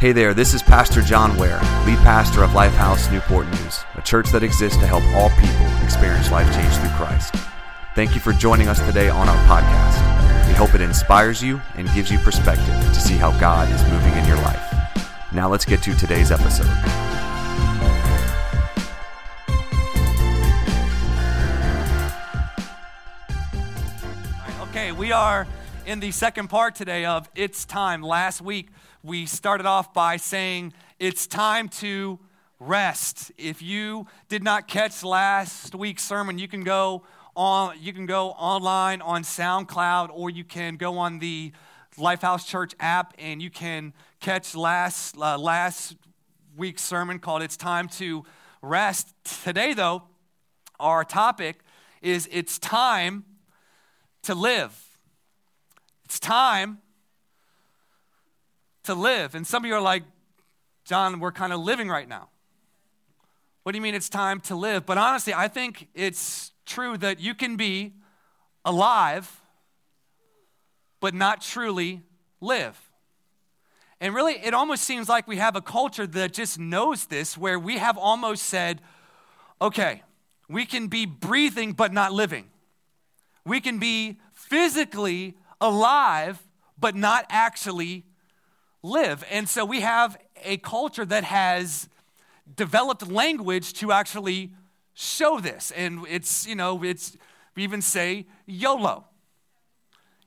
Hey there, this is Pastor John Ware, lead pastor of Lifehouse Newport News, a church that exists to help all people experience life change through Christ. Thank you for joining us today on our podcast. We hope it inspires you and gives you perspective to see how God is moving in your life. Now let's get to today's episode. Okay, we are in the second part today of It's Time. Last week, we started off by saying it's time to rest. If you did not catch last week's sermon, you can go online on SoundCloud, or you can go on the Lifehouse Church app, and you can catch last week's sermon called "It's Time to Rest." Today, though, our topic is "It's Time to Live." It's time to live. And some of you are like, John, we're kind of living right now. What do you mean it's time to live? But honestly, I think it's true that you can be alive, but not truly live. And really, it almost seems like we have a culture that just knows this, where we have almost said, okay, we can be breathing, but not living. We can be physically alive, but not actually live. And so we have a culture that has developed language to actually show this. And it's we even say YOLO.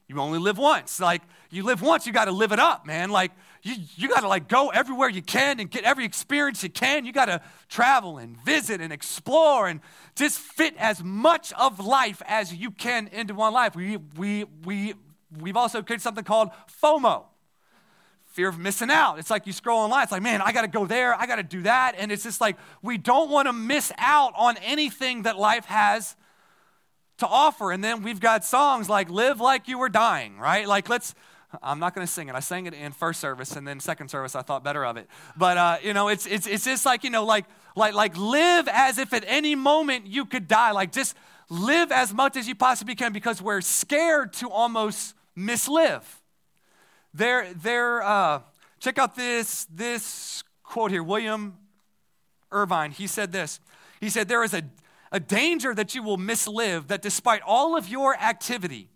You only live once. Like, you live once, you got to live it up, man. Like, you got to like go everywhere you can and get every experience you can. You got to travel and visit and explore and just fit as much of life as you can into one life. We've also created something called FOMO. Fear of missing out. It's like you scroll online. It's like, man, I got to go there. I got to do that. And it's just like, we don't want to miss out on anything that life has to offer. And then we've got songs like Live Like You Were Dying, right? Like, I'm not going to sing it. I sang it in first service, and then second service I thought better of it. But, it's just like, like live as if at any moment you could die. Like, just live as much as you possibly can, because we're scared to almost mislive. Check out this quote here, William Irvine. He said this. He said, there is a danger that you will mislive, that despite all of your activity,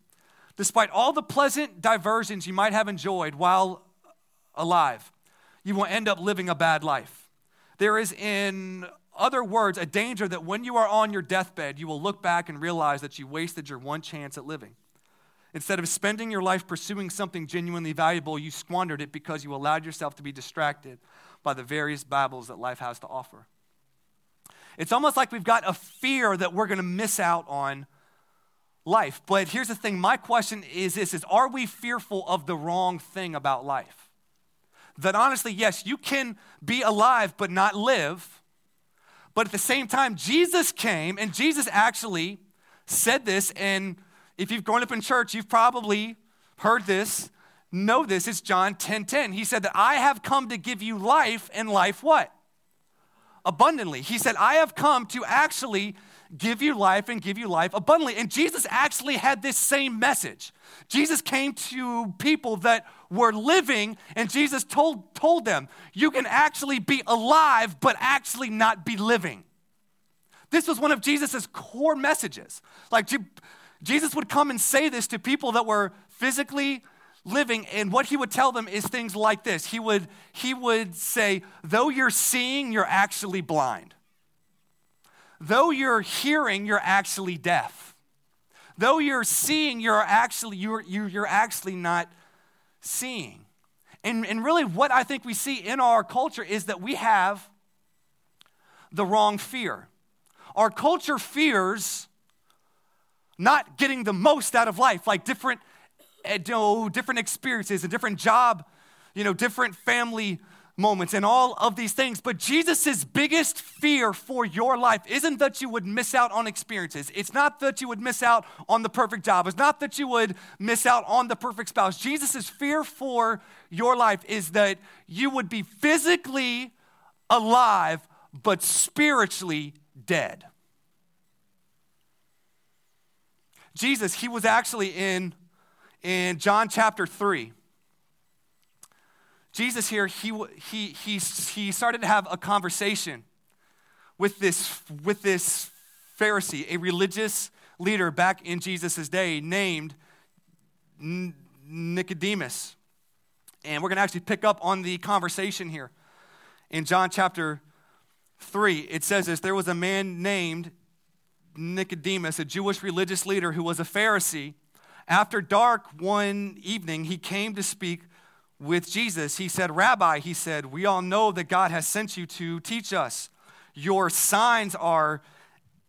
despite all the pleasant diversions you might have enjoyed while alive, you will end up living a bad life. There is, in other words, a danger that when you are on your deathbed, you will look back and realize that you wasted your one chance at living. Instead of spending your life pursuing something genuinely valuable, you squandered it because you allowed yourself to be distracted by the various babbles that life has to offer. It's almost like we've got a fear that we're going to miss out on life. But here's the thing. My question is this, is are we fearful of the wrong thing about life? That honestly, yes, you can be alive but not live. But at the same time, Jesus came, and Jesus actually said this, and if you've grown up in church, you've probably heard this, know this. It's John 10:10. He said that I have come to give you life, and life what? Abundantly. He said, I have come to actually give you life and give you life abundantly. And Jesus actually had this same message. Jesus came to people that were living, and Jesus told them, you can actually be alive, but actually not be living. This was one of Jesus' core messages. Like, Jesus would come and say this to people that were physically living, and what he would tell them is things like this. He would say, though you're seeing, you're actually blind. Though you're hearing, you're actually deaf. Though you're seeing, you're actually not seeing. And really what I think we see in our culture is that we have the wrong fear. Our culture fears not getting the most out of life, like different experiences and different job, different family moments and all of these things. But Jesus' biggest fear for your life isn't that you would miss out on experiences. It's not that you would miss out on the perfect job. It's not that you would miss out on the perfect spouse. Jesus' fear for your life is that you would be physically alive but spiritually dead. Jesus, he was actually in John chapter 3. Jesus here, he started to have a conversation with this Pharisee, a religious leader back in Jesus' day named Nicodemus. And we're going to actually pick up on the conversation here. In John chapter 3, it says this: there was a man named Nicodemus, a Jewish religious leader who was a Pharisee. After dark one evening, he came to speak with Jesus. He said, "Rabbi," he said, "we all know that God has sent you to teach us. Your signs are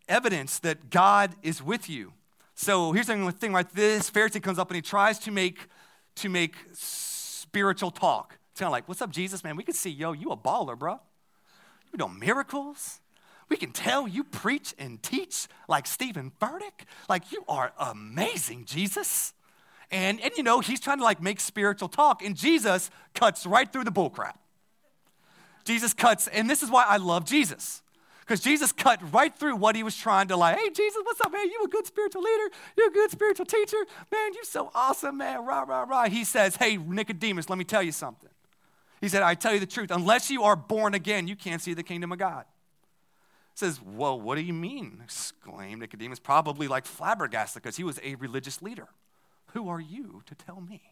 evidence that God is with you." So here's the thing, right? This Pharisee comes up and he tries to make spiritual talk. It's kind of like, "What's up, Jesus, man? We can see, yo, you a baller, bro. You do miracles. We can tell you preach and teach like Stephen Furtick. Like, you are amazing, Jesus." And you know, he's trying to like make spiritual talk, and Jesus cuts right through the bullcrap. Jesus cuts, and this is why I love Jesus, because Jesus cut right through what he was trying to like, "Hey, Jesus, what's up, man? You a good spiritual leader. You're a good spiritual teacher. Man, you so awesome, man. Rah, rah, rah." He says, "Hey, Nicodemus, let me tell you something." He said, "I tell you the truth, unless you are born again, you can't see the kingdom of God." He says, "Well, what do you mean?" exclaimed Nicodemus, probably like flabbergasted because he was a religious leader. "Who are you to tell me?"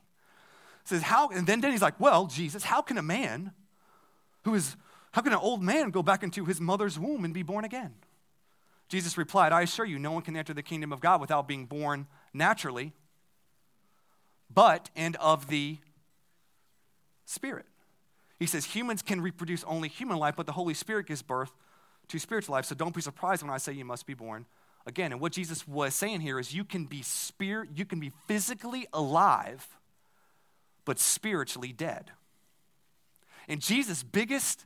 He says, "How?" And then he's like, "Well, Jesus, how can an old man go back into his mother's womb and be born again?" Jesus replied, "I assure you, no one can enter the kingdom of God without being born naturally, and of the Spirit." He says, "Humans can reproduce only human life, but the Holy Spirit gives birth to spiritual life. So don't be surprised when I say you must be born again." And what Jesus was saying here is you can be physically alive, but spiritually dead. And Jesus' biggest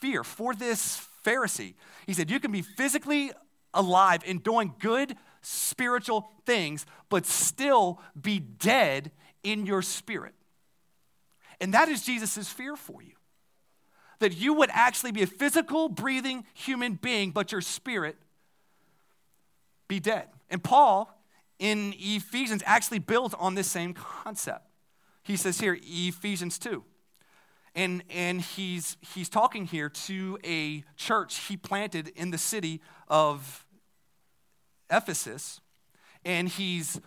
fear for this Pharisee, he said, you can be physically alive and doing good spiritual things, but still be dead in your spirit. And that is Jesus' fear for you, that you would actually be a physical, breathing human being, but your spirit be dead. And Paul, in Ephesians, actually builds on this same concept. He says here, Ephesians 2. And he's talking here to a church he planted in the city of Ephesus, and he's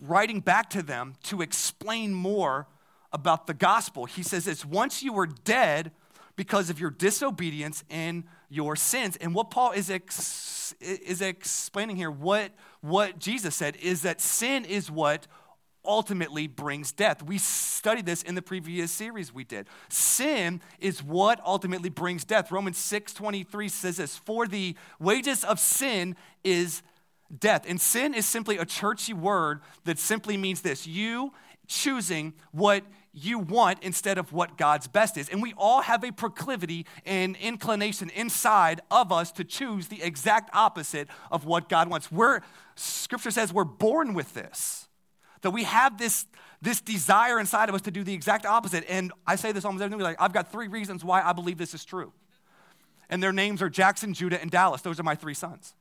writing back to them to explain more about the gospel. He says this: once you were dead because of your disobedience and your sins. And what Paul is explaining here, what Jesus said, is that sin is what ultimately brings death. We studied this in the previous series we did. Sin is what ultimately brings death. Romans 6:23 says this: "For the wages of sin is death." And sin is simply a churchy word that simply means this: you choosing what you want instead of what God's best is. And we all have a proclivity and inclination inside of us to choose the exact opposite of what God wants. Scripture says we're born with this, that we have this desire inside of us to do the exact opposite. And I say this almost every day, like, I've got 3 reasons why I believe this is true. And their names are Jackson, Judah, and Dallas. Those are my 3 sons.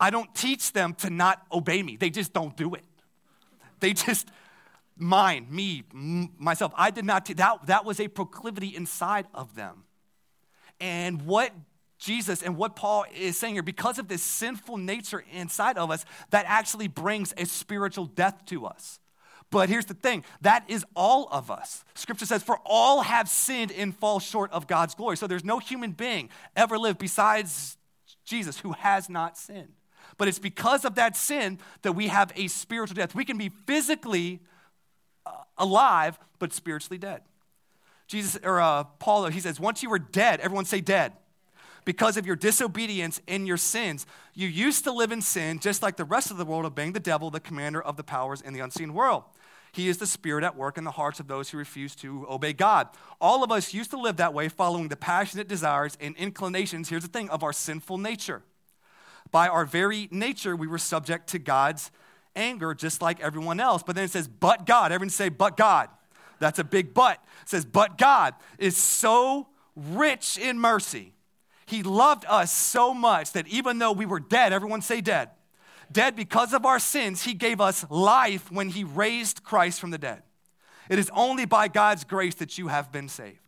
I don't teach them to not obey me. They just don't do it. They just... myself. I did not. That was a proclivity inside of them. And what Jesus and what Paul is saying here, because of this sinful nature inside of us, that actually brings a spiritual death to us. But here's the thing, that is all of us. Scripture says, "For all have sinned and fall short of God's glory." So there's no human being ever lived besides Jesus who has not sinned. But it's because of that sin that we have a spiritual death. We can be physically alive, but spiritually dead. Paul, he says, once you were dead, everyone say dead, because of your disobedience and your sins. You used to live in sin just like the rest of the world, obeying the devil, the commander of the powers in the unseen world. He is the spirit at work in the hearts of those who refuse to obey God. All of us used to live that way, following the passionate desires and inclinations, here's the thing, of our sinful nature. By our very nature, we were subject to God's anger just like everyone else. But then it says, but God. Everyone say, but God. That's a big but. It says, but God is so rich in mercy. He loved us so much that even though we were dead, everyone say dead. Dead because of our sins, he gave us life when he raised Christ from the dead. It is only by God's grace that you have been saved.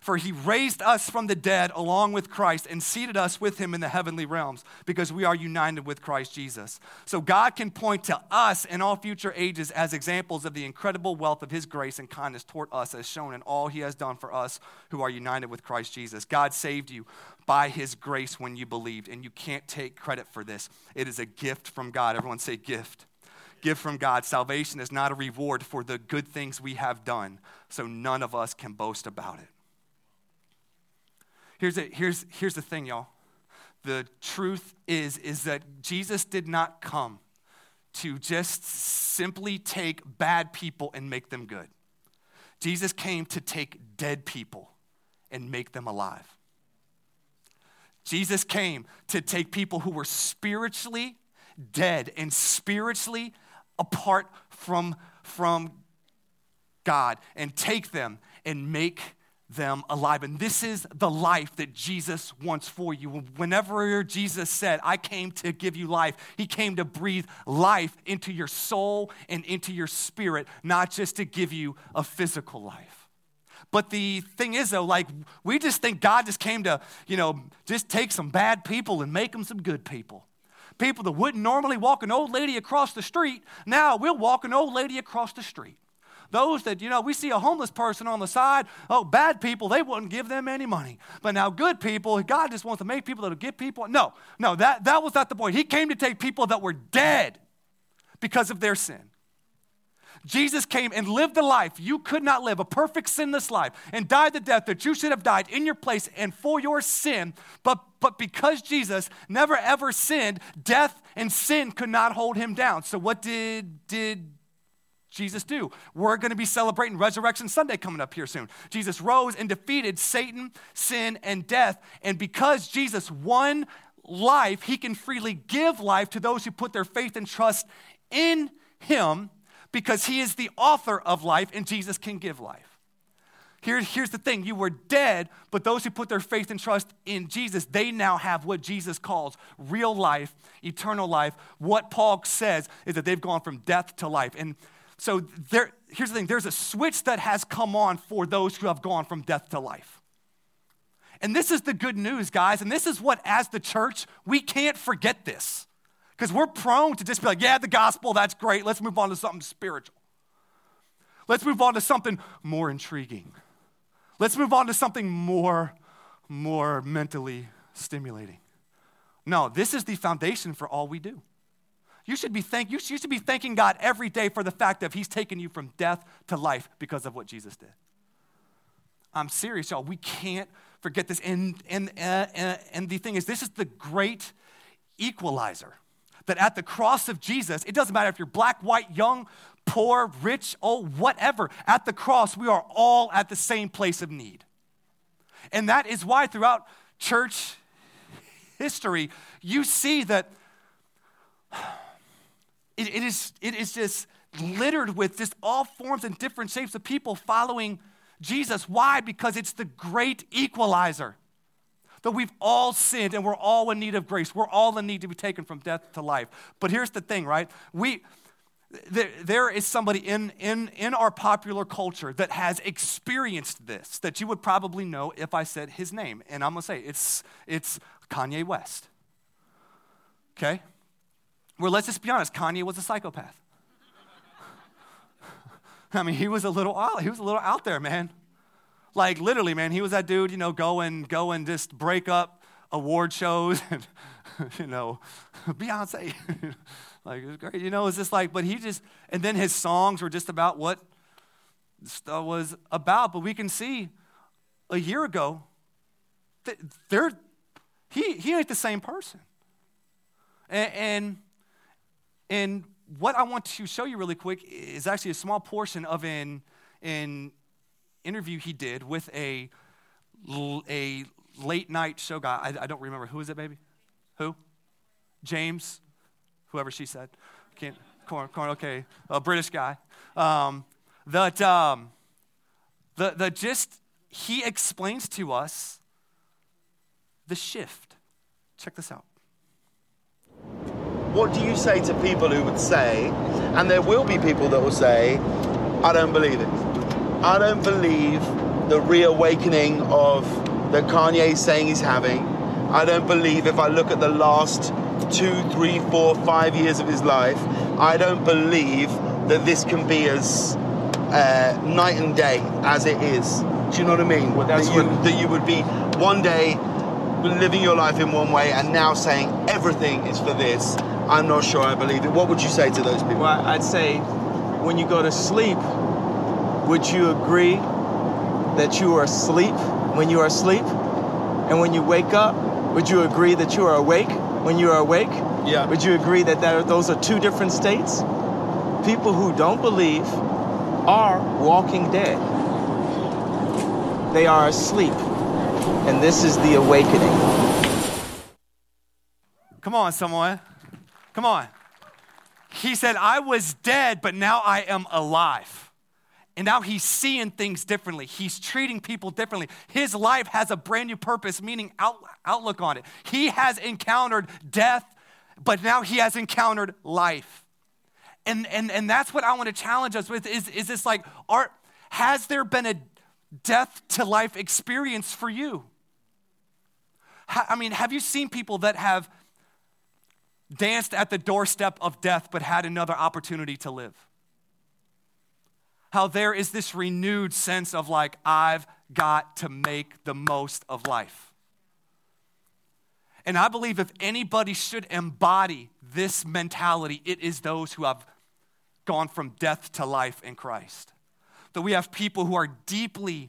For he raised us from the dead along with Christ and seated us with him in the heavenly realms because we are united with Christ Jesus. So God can point to us in all future ages as examples of the incredible wealth of his grace and kindness toward us as shown in all he has done for us who are united with Christ Jesus. God saved you by his grace when you believed, and you can't take credit for this. It is a gift from God. Everyone say gift. Gift from God. Salvation is not a reward for the good things we have done, so none of us can boast about it. Here's the thing, y'all. The truth is that Jesus did not come to just simply take bad people and make them good. Jesus came to take dead people and make them alive. Jesus came to take people who were spiritually dead and spiritually apart from God and take them and make them alive. And this is the life that Jesus wants for you. Whenever Jesus said, I came to give you life, he came to breathe life into your soul and into your spirit, not just to give you a physical life. But the thing is though, like we just think God just came to, just take some bad people and make them some good people. People that wouldn't normally walk an old lady across the street, now we'll walk an old lady across the street. Those that, we see a homeless person on the side, bad people, they wouldn't give them any money. But now good people, God just wants to make people that'll give people. No, that was not the point. He came to take people that were dead because of their sin. Jesus came and lived the life you could not live, a perfect sinless life, and died the death that you should have died in your place and for your sin. But because Jesus never ever sinned, death and sin could not hold him down. So what did Jesus do? We're going to be celebrating Resurrection Sunday coming up here soon. Jesus rose and defeated Satan, sin, and death. And because Jesus won life, he can freely give life to those who put their faith and trust in him because he is the author of life and Jesus can give life. Here's the thing. You were dead, but those who put their faith and trust in Jesus, they now have what Jesus calls real life, eternal life. What Paul says is that they've gone from death to life. And so here's the thing. There's a switch that has come on for those who have gone from death to life. And this is the good news, guys. And this is what, as the church, we can't forget this. Because we're prone to just be like, yeah, the gospel, that's great. Let's move on to something spiritual. Let's move on to something more intriguing. Let's move on to something more mentally stimulating. No, this is the foundation for all we do. You should be thanking God every day for the fact that he's taken you from death to life because of what Jesus did. I'm serious, y'all. We can't forget this. And the thing is, this is the great equalizer. That at the cross of Jesus, it doesn't matter if you're black, white, young, poor, rich, old, whatever. At the cross, we are all at the same place of need. And that is why throughout church history, you see that it is just littered with just all forms and different shapes of people following Jesus. Why? Because it's the great equalizer. That we've all sinned and we're all in need of grace. We're all in need to be taken from death to life. But here's the thing, right? There is somebody in our popular culture that has experienced this that you would probably know if I said his name. And I'm going to say it's Kanye West. Okay? Well, let's just be honest. Kanye was a psychopath. I mean, he was a little out there, man. Like literally, man, he was that dude, go and just break up award shows and, Beyonce. Like, it was great. It's just like, but he just, and then his songs were just about what stuff was about. But we can see a year ago, he ain't the same person. And what I want to show you really quick is actually a small portion of an interview he did with a late night show guy. I don't remember. Who is it, baby? Who? James, whoever she said. Can't. Corn. Okay, a British guy. He explains to us the shift. Check this out. What do you say to people who would say, and there will be people that will say, I don't believe it. I don't believe the reawakening of that Kanye is saying he's having. I don't believe, if I look at the last 2, 3, 4, 5 years of his life, I don't believe that this can be as night and day as it is. Do you know what I mean? Well, that you would be one day living your life in one way and now saying everything is for this. I'm not sure I believe it. What would you say to those people? Well, I'd say when you go to sleep, would you agree that you are asleep when you are asleep? And when you wake up, would you agree that you are awake when you are awake? Yeah. Would you agree that those are two different states? People who don't believe are walking dead. They are asleep. And this is the awakening. Come on, someone. Come on. He said, I was dead, but now I am alive. And now he's seeing things differently. He's treating people differently. His life has a brand new purpose, meaning outlook on it. He has encountered death, but now he has encountered life. And that's what I want to challenge us with is this, like, has there been a death to life experience for you? I mean, have you seen people that have danced at the doorstep of death but had another opportunity to live? How there is this renewed sense of, like, I've got to make the most of life. And I believe if anybody should embody this mentality, it is those who have gone from death to life in Christ. That we have people who are deeply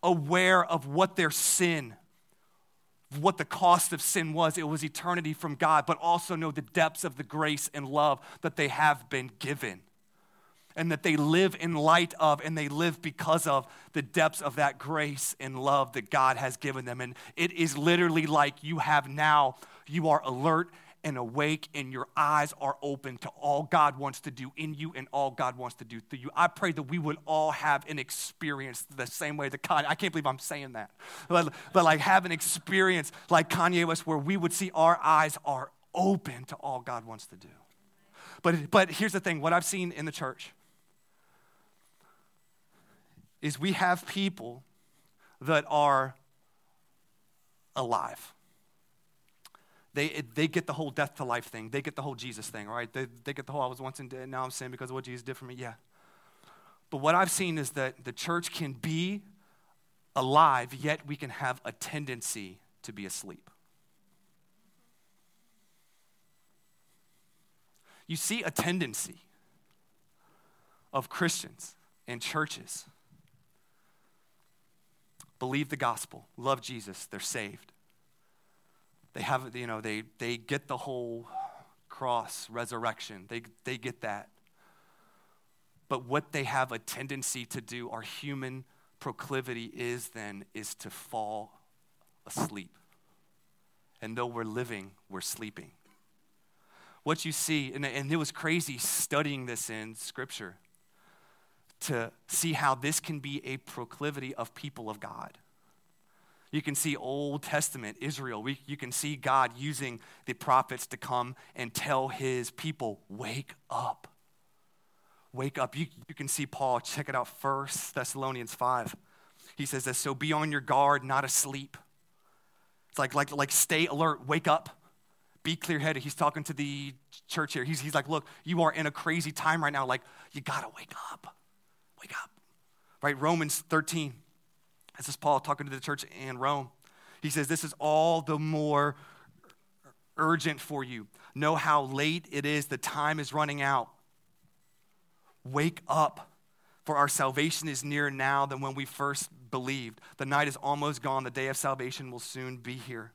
aware of what their sin, what the cost of sin was. It was eternity from God, but also know the depths of the grace and love that they have been given. And that they live in light of, and they live because of the depths of that grace and love that God has given them. And it is literally like you are alert and awake, and your eyes are open to all God wants to do in you and all God wants to do through you. I pray that we would all have an experience the same way that Kanye, I can't believe I'm saying that, but like have an experience like Kanye West, where we would see our eyes are open to all God wants to do. But here's the thing, what I've seen in the church is we have people that are alive. They get the whole death to life thing. They get the whole Jesus thing, right? They get the whole I was once and dead, now I'm sin because of what Jesus did for me, yeah. But what I've seen is that the church can be alive, yet we can have a tendency to be asleep. You see a tendency of Christians and churches. Believe the gospel, love Jesus, they're saved. They have, you know, they get the whole cross, resurrection, they get that. But what they have a tendency to do, our human proclivity is to fall asleep. And though we're living, we're sleeping. What you see, and it was crazy studying this in Scripture, to see how this can be a proclivity of people of God. You can see Old Testament Israel. You can see God using the prophets to come and tell his people, wake up. Wake up. You can see Paul, check it out, 1 Thessalonians 5. He says this, so be on your guard, not asleep. It's like stay alert, wake up. Be clear-headed. He's talking to the church here. He's like, look, you are in a crazy time right now. Like, you got to wake up. Wake up. Right? Romans 13. This is Paul talking to the church in Rome. He says, this is all the more urgent for you. Know how late it is. The time is running out. Wake up, for our salvation is nearer now than when we first believed. The night is almost gone. The day of salvation will soon be here.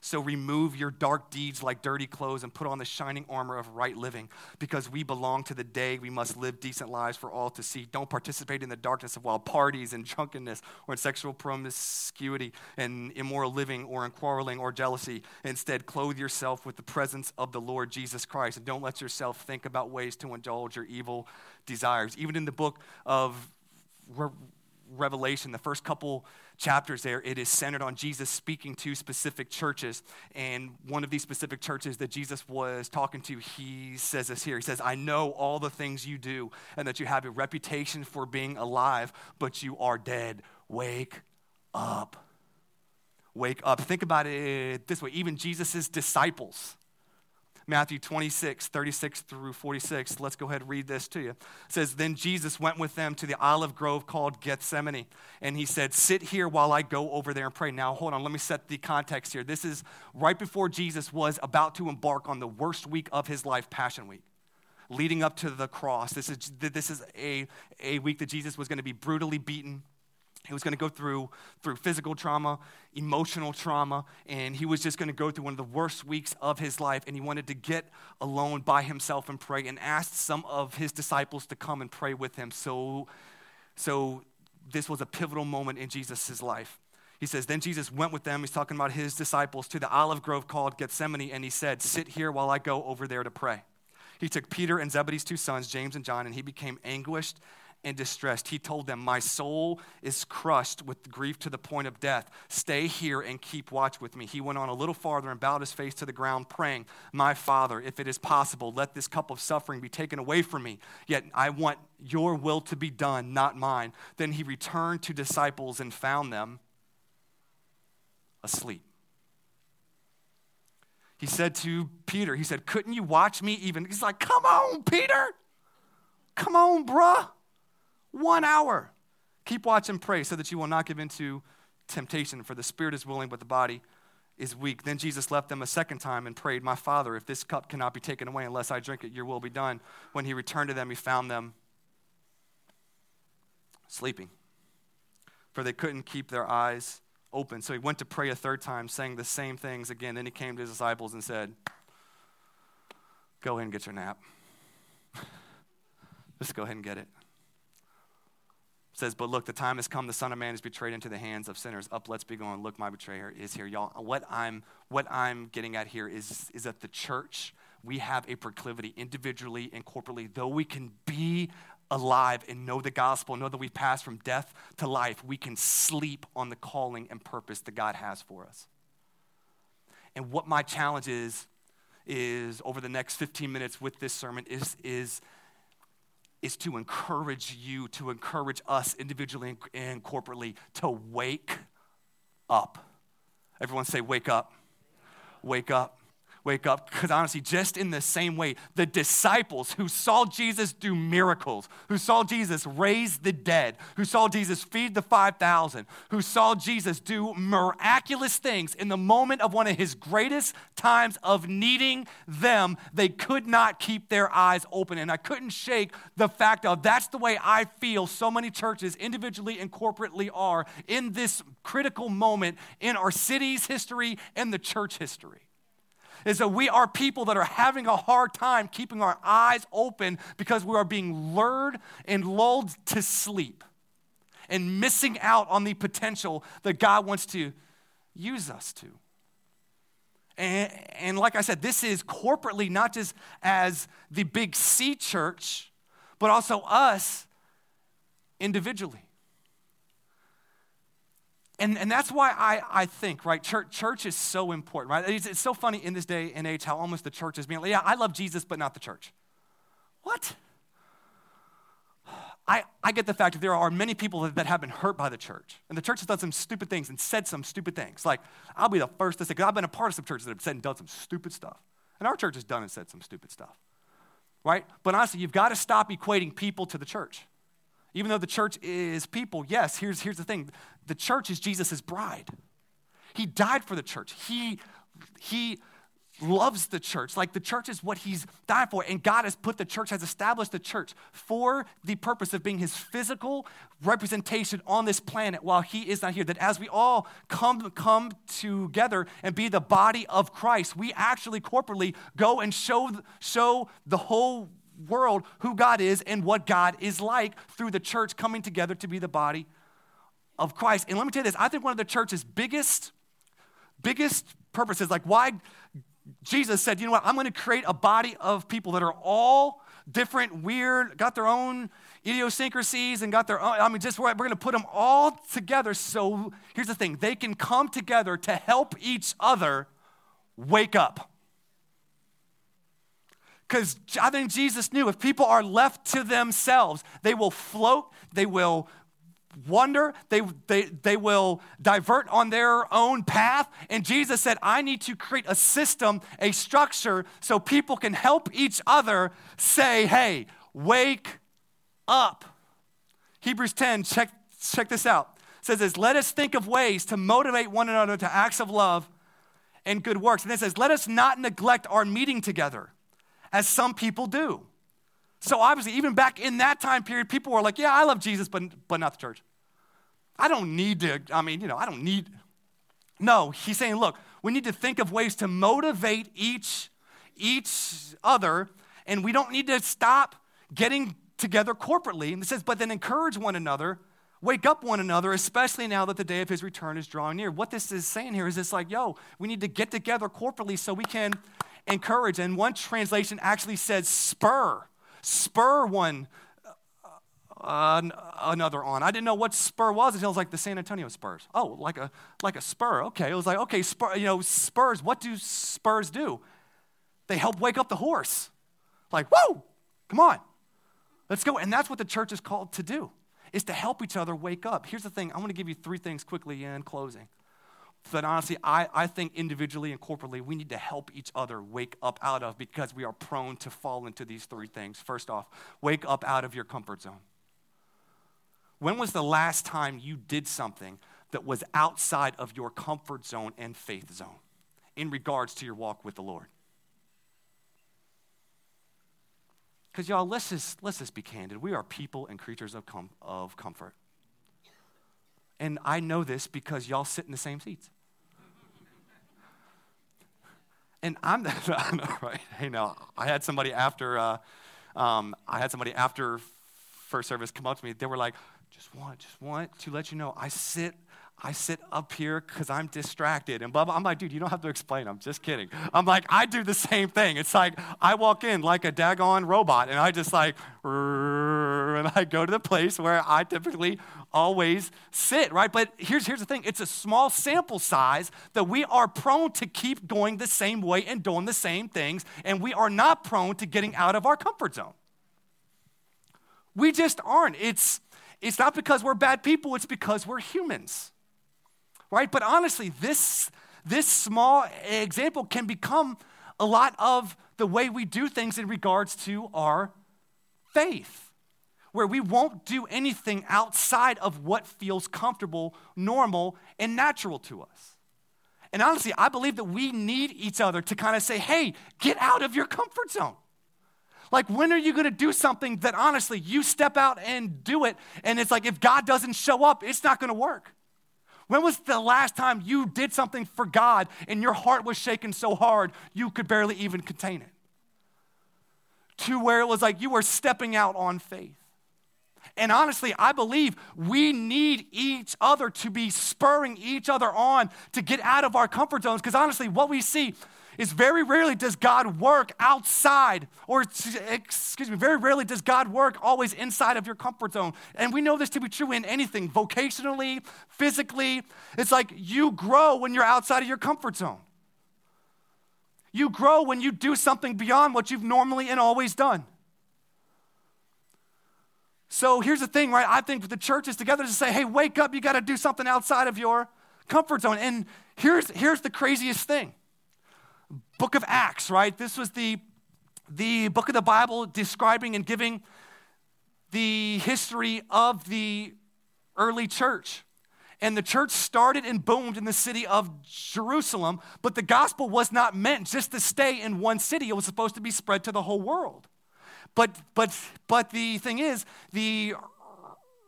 So remove your dark deeds like dirty clothes and put on the shining armor of right living, because we belong to the day. We must live decent lives for all to see. Don't participate in the darkness of wild parties and drunkenness or in sexual promiscuity and immoral living or in quarreling or jealousy. Instead, clothe yourself with the presence of the Lord Jesus Christ, and don't let yourself think about ways to indulge your evil desires. Even in the book of Revelation, the first couple chapters there, it is centered on Jesus speaking to specific churches. And one of these specific churches that Jesus was talking to, he says this here. He says, I know all the things you do and that you have a reputation for being alive, but you are dead. Wake up. Wake up. Think about it this way. Even Jesus' disciples, Matthew 26, 36 through 46. Let's go ahead and read this to you. It says, then Jesus went with them to the olive grove called Gethsemane. And he said, sit here while I go over there and pray. Now, hold on. Let me set the context here. This is right before Jesus was about to embark on the worst week of his life, Passion Week, leading up to the cross. This is a week that Jesus was going to be brutally beaten. He was going to go through physical trauma, emotional trauma, and he was just going to go through one of the worst weeks of his life, and he wanted to get alone by himself and pray and asked some of his disciples to come and pray with him. So this was a pivotal moment in Jesus' life. He says, then Jesus went with them, he's talking about his disciples, to the olive grove called Gethsemane, and he said, sit here while I go over there to pray. He took Peter and Zebedee's two sons, James and John, and he became anguished and distressed. He told them, my soul is crushed with grief to the point of death. Stay here and keep watch with me. He went on a little farther and bowed his face to the ground, praying, my Father, if it is possible, let this cup of suffering be taken away from me. Yet I want your will to be done, not mine. Then he returned to disciples and found them asleep. He said to Peter, he said, couldn't you watch me even? He's like, come on, Peter. Come on, bruh. 1 hour. Keep watch and pray so that you will not give in to temptation, for the spirit is willing, but the body is weak. Then Jesus left them a second time and prayed, my Father, if this cup cannot be taken away unless I drink it, your will be done. When he returned to them, he found them sleeping, for they couldn't keep their eyes open. So he went to pray a third time, saying the same things again. Then he came to his disciples and said, go ahead and get your nap. Just go ahead and get it. It says, but look, the time has come. The Son of Man is betrayed into the hands of sinners. Up, let's be going. Look, my betrayer is here. Y'all, what I'm getting at here is that the church, we have a proclivity individually and corporately, though we can be alive and know the gospel, know that we pass from death to life, we can sleep on the calling and purpose that God has for us. And what my challenge is over the next 15 minutes with this sermon is to encourage you, to encourage us individually and corporately to wake up. Everyone say, wake up. Wake up. Wake up. Because honestly, just in the same way, the disciples who saw Jesus do miracles, who saw Jesus raise the dead, who saw Jesus feed the 5,000, who saw Jesus do miraculous things in the moment of one of his greatest times of needing them, they could not keep their eyes open. And I couldn't shake the fact of that's the way I feel so many churches individually and corporately are in this critical moment in our city's history and the church history. Is that we are people that are having a hard time keeping our eyes open because we are being lured and lulled to sleep and missing out on the potential that God wants to use us to. And like I said, this is corporately, not just as the big C church, but also us individually. And that's why I think, right, church is so important, right? It's so funny in this day and age how almost the church is being like, yeah, I love Jesus, but not the church. What? I get the fact that there are many people that have been hurt by the church. And the church has done some stupid things and said some stupid things. Like, I'll be the first to say, because I've been a part of some churches that have said and done some stupid stuff. And our church has done and said some stupid stuff, right? But honestly, you've got to stop equating people to the church. Even though the church is people, yes, here's the thing. The church is Jesus' bride. He died for the church. He loves the church. Like the church is what he's died for. And God has put the church, has established the church for the purpose of being his physical representation on this planet while he is not here. That as we all come together and be the body of Christ, we actually corporately go and show the whole world who God is and what God is like through the church coming together to be the body of Christ. And let me tell you this, I think one of the church's biggest purposes, like why Jesus said, you know what, I'm going to create a body of people that are all different, weird, got their own idiosyncrasies and got their own, we're going to put them all together. So here's the thing. They can come together to help each other wake up. Because I think Jesus knew if people are left to themselves, they will float, they will wonder, they will divert on their own path. And Jesus said, I need to create a system, a structure, so people can help each other say, hey, wake up. Hebrews 10, check this out. It says this, let us think of ways to motivate one another to acts of love and good works. And it says, let us not neglect our meeting together, as some people do. So obviously, even back in that time period, people were like, yeah, I love Jesus, but not the church. I don't need to, I don't need. No, he's saying, look, we need to think of ways to motivate each other, and we don't need to stop getting together corporately. And it says, but then encourage one another, wake up one another, especially now that the day of his return is drawing near. What this is saying here is it's like, yo, we need to get together corporately so we can encourage. And one translation actually says spur one another on. I didn't know what spur was until it was like the San Antonio Spurs. Oh, like a spur. Okay, it was like, okay, spur, spurs, what do spurs do? They help wake up the horse. Like, whoa, come on, let's go. And that's what the church is called to do, is to help each other wake up. Here's the thing. I want to give you three things quickly in closing. That honestly, I think individually and corporately, we need to help each other wake up out of, because we are prone to fall into these three things. First off, wake up out of your comfort zone. When was the last time you did something that was outside of your comfort zone and faith zone in regards to your walk with the Lord? Because y'all, let's just be candid. We are people and creatures of comfort. And I know this because y'all sit in the same seats. And I'm not right. Hey, now I had somebody after first service come up to me. They were like, just want to let you know, I sit up here because I'm distracted and blah, blah. I'm like, dude, you don't have to explain. I'm just kidding. I'm like, I do the same thing. It's like I walk in like a daggone robot, and I just like, and I go to the place where I typically always sit, right? But here's the thing. It's a small sample size that we are prone to keep going the same way and doing the same things, and we are not prone to getting out of our comfort zone. We just aren't. It's not because we're bad people. It's because we're humans. Right? But honestly, this small example can become a lot of the way we do things in regards to our faith, where we won't do anything outside of what feels comfortable, normal, and natural to us. And honestly, I believe that we need each other to kind of say, hey, get out of your comfort zone. Like, when are you going to do something that honestly you step out and do it, and it's like if God doesn't show up, it's not going to work? When was the last time you did something for God and your heart was shaken so hard you could barely even contain it? To where it was like you were stepping out on faith. And honestly, I believe we need each other to be spurring each other on to get out of our comfort zones, because honestly, what we see is very rarely does God work always inside of your comfort zone. And we know this to be true in anything, vocationally, physically. It's like you grow when you're outside of your comfort zone. You grow when you do something beyond what you've normally and always done. So here's the thing, right? I think the church is together to say, hey, wake up, you gotta do something outside of your comfort zone. And here's the craziest thing. Book of Acts, right? This was the book of the Bible describing and giving the history of the early church. And the church started and boomed in the city of Jerusalem, but the gospel was not meant just to stay in one city. It was supposed to be spread to the whole world. But the thing is, the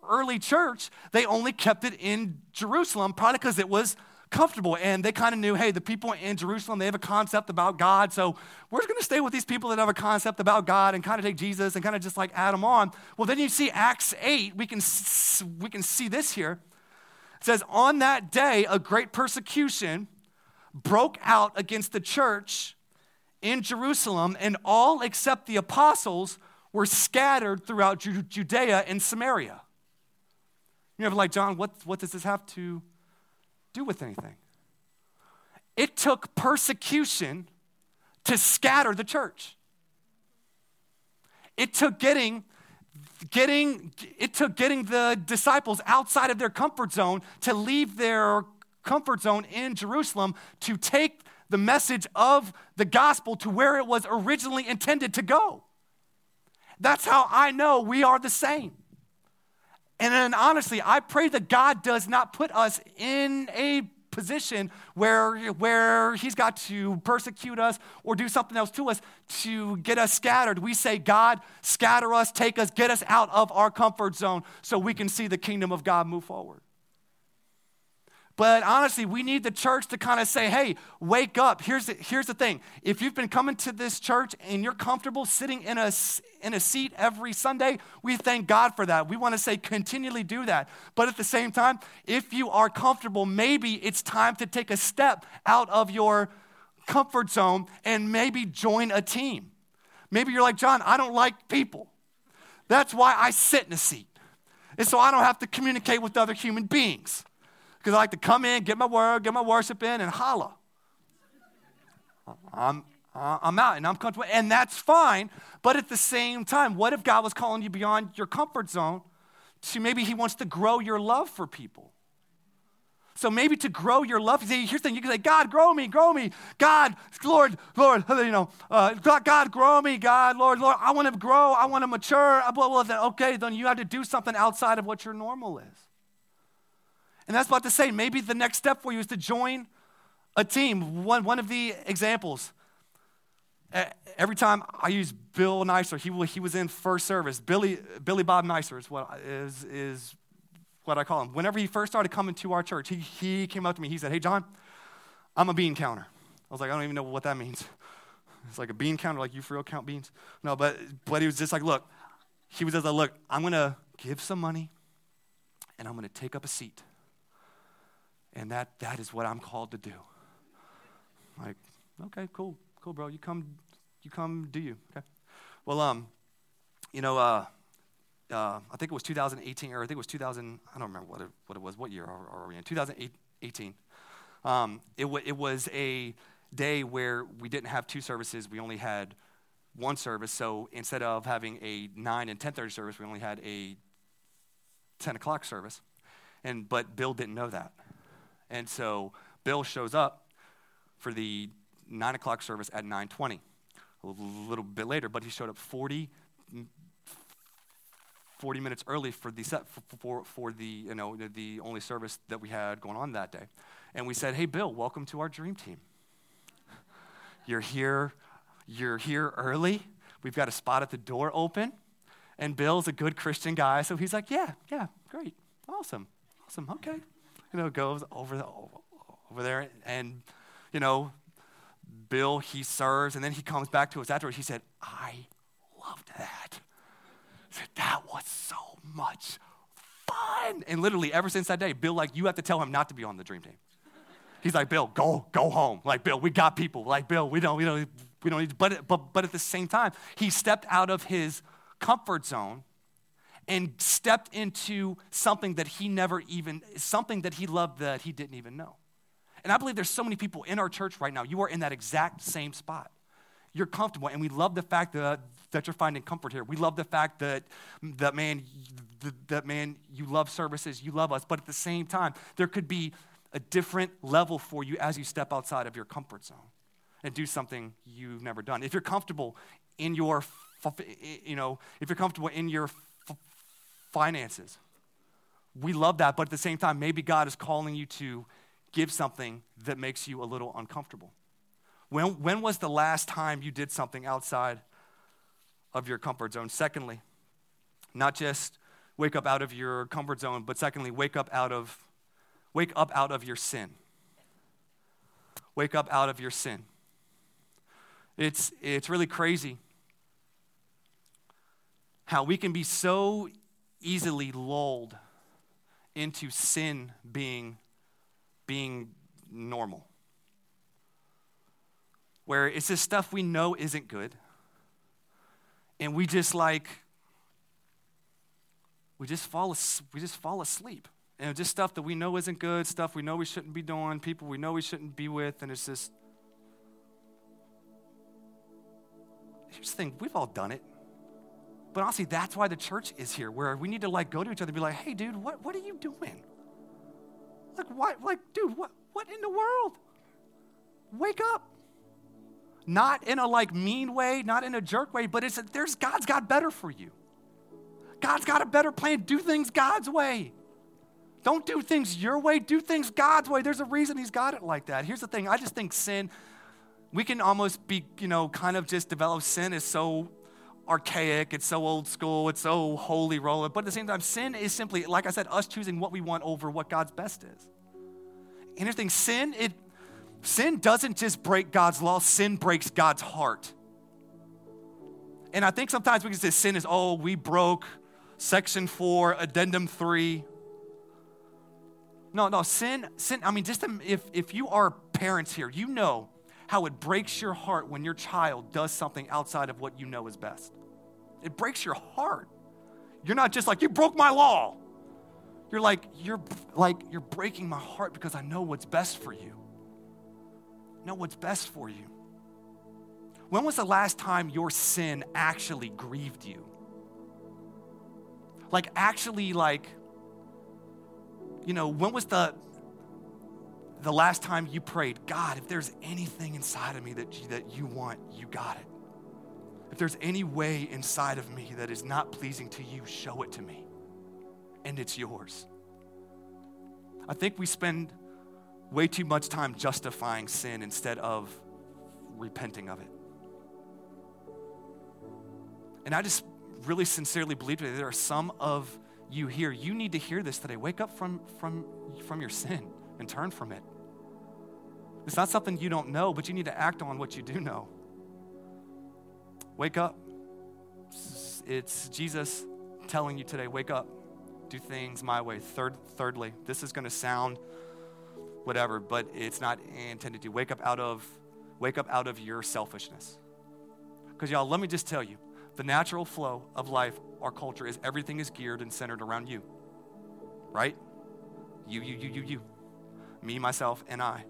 early church, they only kept it in Jerusalem, probably because it was comfortable, and they kind of knew, hey, the people in Jerusalem, they have a concept about God, so we're going to stay with these people that have a concept about God and kind of take Jesus and kind of just like add them on. Well, then you see Acts 8, we can see this here. It says, on that day, a great persecution broke out against the church in Jerusalem, and all except the apostles were scattered throughout Judea and Samaria. You're like, John, what does this have to do with anything? It took persecution to scatter the church. It took getting the disciples outside of their comfort zone to leave their comfort zone in Jerusalem to take the message of the gospel to where it was originally intended to go. That's how I know we are the same. And then honestly, I pray that God does not put us in a position where he's got to persecute us or do something else to us to get us scattered. We say, God, scatter us, take us, get us out of our comfort zone so we can see the kingdom of God move forward. But honestly, we need the church to kind of say, hey, wake up. Here's the thing. If you've been coming to this church and you're comfortable sitting in a seat every Sunday, we thank God for that. We want to say continually do that. But at the same time, if you are comfortable, maybe it's time to take a step out of your comfort zone and maybe join a team. Maybe you're like, John, I don't like people. That's why I sit in a seat. And so I don't have to communicate with other human beings. Because I like to come in, get my word, get my worship in, and holla. I'm out and I'm comfortable, and that's fine. But at the same time, what if God was calling you beyond your comfort zone to maybe he wants to grow your love for people? So maybe to grow your love, here's the thing, you can say, God, grow me, God, Lord, God, grow me, God, Lord, I want to grow, I want to mature. Okay, then you have to do something outside of what your normal is. And that's about to say, maybe the next step for you is to join a team. One of the examples, every time I use Bill Nicer, he was in first service. Billy Bob Nicer is what I call him. Whenever he first started coming to our church, he came up to me. He said, hey, John, I'm a bean counter. I was like, I don't even know what that means. It's like a bean counter, like you for real count beans? No, but he was just like, look, I'm going to give some money and I'm going to take up a seat. And that is what I'm called to do. I'm like, okay, cool, bro. You come, do you? Okay. Well, I think it was 2018, or I think it was 2000. I don't remember what it was. What year are we in? 2018. It was a day where we didn't have two services. We only had one service. So instead of having a 9 and 10:30 service, we only had a 10 o'clock service. But Bill didn't know that. And so Bill shows up for the 9 o'clock service at 9:20, a little bit later, but he showed up 40 minutes early for the only service that we had going on that day. And we said, hey, Bill, welcome to our dream team. You're here early. We've got a spot at the door open. And Bill's a good Christian guy, so he's like, yeah, great, awesome, okay. Goes over there, and Bill, he serves, and then he comes back to us afterwards. He said, I loved that. He said, that was so much fun. And literally ever since that day, Bill, like, you have to tell him not to be on the dream team. He's like, Bill, go home. Like, Bill, we got people. Like, Bill, we don't need to. But at the same time, he stepped out of his comfort zone and stepped into something that he loved that he didn't even know. And I believe there's so many people in our church right now, you are in that exact same spot. You're comfortable, and we love the fact that you're finding comfort here. We love the fact that you love services, you love us, but at the same time, there could be a different level for you as you step outside of your comfort zone and do something you've never done. If you're comfortable in your, finances. We love that, but at the same time, maybe God is calling you to give something that makes you a little uncomfortable. When was the last time you did something outside of your comfort zone? Secondly, not just wake up out of your comfort zone, but secondly, wake up out of your sin. Wake up out of your sin. It's really crazy how we can be so easily lulled into sin being normal, where it's this stuff we know isn't good. and we just like, we just fall asleep. And just stuff that we know isn't good, stuff we know we shouldn't be doing, people we know we shouldn't be with, and it's just, here's the thing, we've all done it. But honestly, that's why the church is here, where we need to like go to each other and be like, hey, dude, what are you doing? Like, what? Like, dude, what in the world? Wake up. Not in a like mean way, not in a jerk way, but it's there's God's got better for you. God's got a better plan. Do things God's way. Don't do things your way. Do things God's way. There's a reason he's got it like that. Here's the thing. I just think sin, we can almost be, you know, kind of just develop sin is so archaic. It's so old school. It's so holy roller. But at the same time, sin is simply, like I said, us choosing what we want over what God's best is. And here's the thing. Sin doesn't just break God's law. Sin breaks God's heart. And I think sometimes we can say sin is, oh, we broke section 4, addendum 3. No, sin, I mean, just if you are parents here, you know how it breaks your heart when your child does something outside of what you know is best. It breaks your heart. You're not just like, you broke my law. You're breaking my heart because I know what's best for you. I know what's best for you. When was the last time your sin actually grieved you? Like, actually, like, you know, when was the last time you prayed, God, if there's anything inside of me that you want, you got it. If there's any way inside of me that is not pleasing to you, show it to me. And it's yours. I think we spend way too much time justifying sin instead of repenting of it. And I just really sincerely believe that there are some of you here, you need to hear this today. Wake up from your sin and turn from it. It's not something you don't know, but you need to act on what you do know. Wake up. It's Jesus telling you today, wake up. Do things my way. Thirdly, this is going to sound whatever, but it's not intended to. Wake up out of your selfishness. Because y'all, let me just tell you, the natural flow of life, our culture, is everything is geared and centered around you, right? You. Me, myself, and I.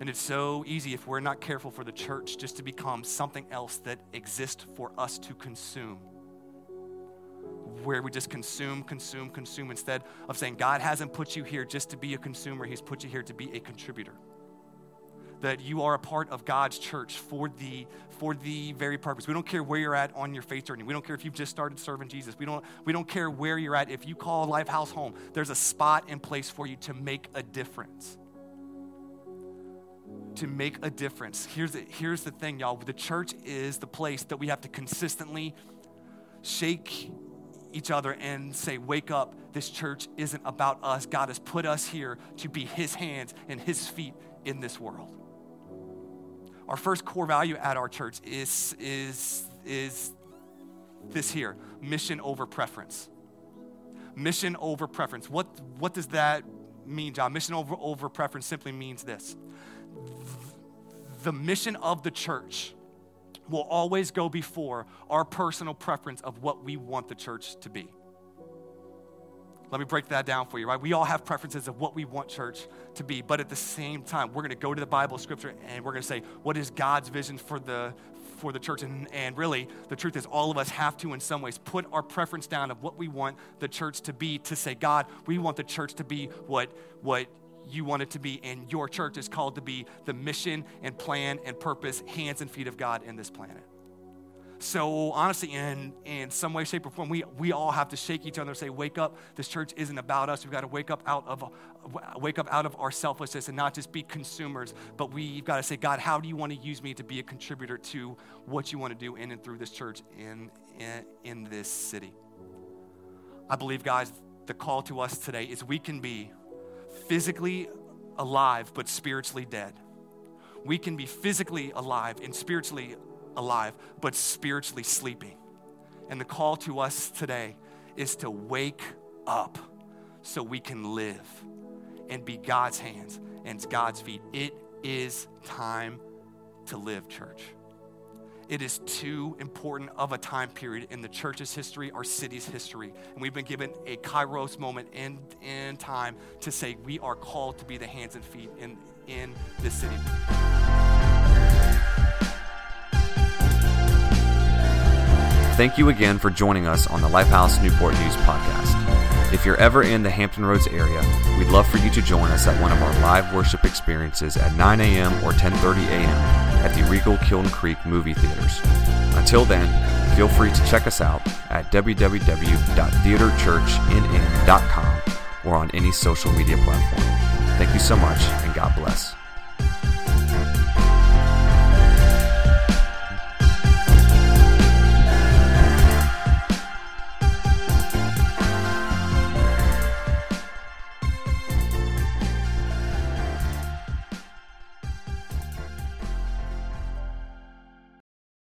And it's so easy if we're not careful for the church just to become something else that exists for us to consume, where we just consume instead of saying, God hasn't put you here just to be a consumer. He's put you here to be a contributor. That you are a part of God's church for the very purpose. We don't care where you're at on your faith journey. We don't care if you've just started serving Jesus. We don't care where you're at. If you call Lifehouse home, there's a spot and place for you to make a difference. To make a difference. Here's the thing, y'all. The church is the place that we have to consistently shake each other and say, wake up. This church isn't about us. God has put us here to be his hands and his feet in this world. Our first core value at our church is this here, mission over preference. Mission over preference. What does that mean, John? Mission over preference simply means this. The mission of the church will always go before our personal preference of what we want the church to be. Let me break that down for you, right? We all have preferences of what we want church to be, but at the same time, we're going to go to the Bible, Scripture, and we're going to say, what is God's vision for the church? And really, the truth is all of us have to, in some ways, put our preference down of what we want the church to be to say, God, we want the church to be what you want it to be, and your church is called to be the mission and plan and purpose, hands and feet of God in this planet. So honestly, in some way, shape, or form, we all have to shake each other and say, wake up, this church isn't about us. We've got to wake up out of our selflessness and not just be consumers, but we've got to say, God, how do you want to use me to be a contributor to what you want to do in and through this church in this city? I believe, guys, the call to us today is we can be physically alive but spiritually dead. We can be physically alive and spiritually alive, but spiritually sleeping. And the call to us today is to wake up so we can live and be God's hands and God's feet. It is time to live, church. It is too important of a time period in the church's history, our city's history. And we've been given a kairos moment in time to say we are called to be the hands and feet in this city. Thank you again for joining us on the Lifehouse Newport News podcast. If you're ever in the Hampton Roads area, we'd love for you to join us at one of our live worship experiences at 9 a.m. or 10:30 a.m. at the Regal Kiln Creek Movie Theaters. Until then, feel free to check us out at www.theaterchurchnn.com or on any social media platform. Thank you so much, and God bless.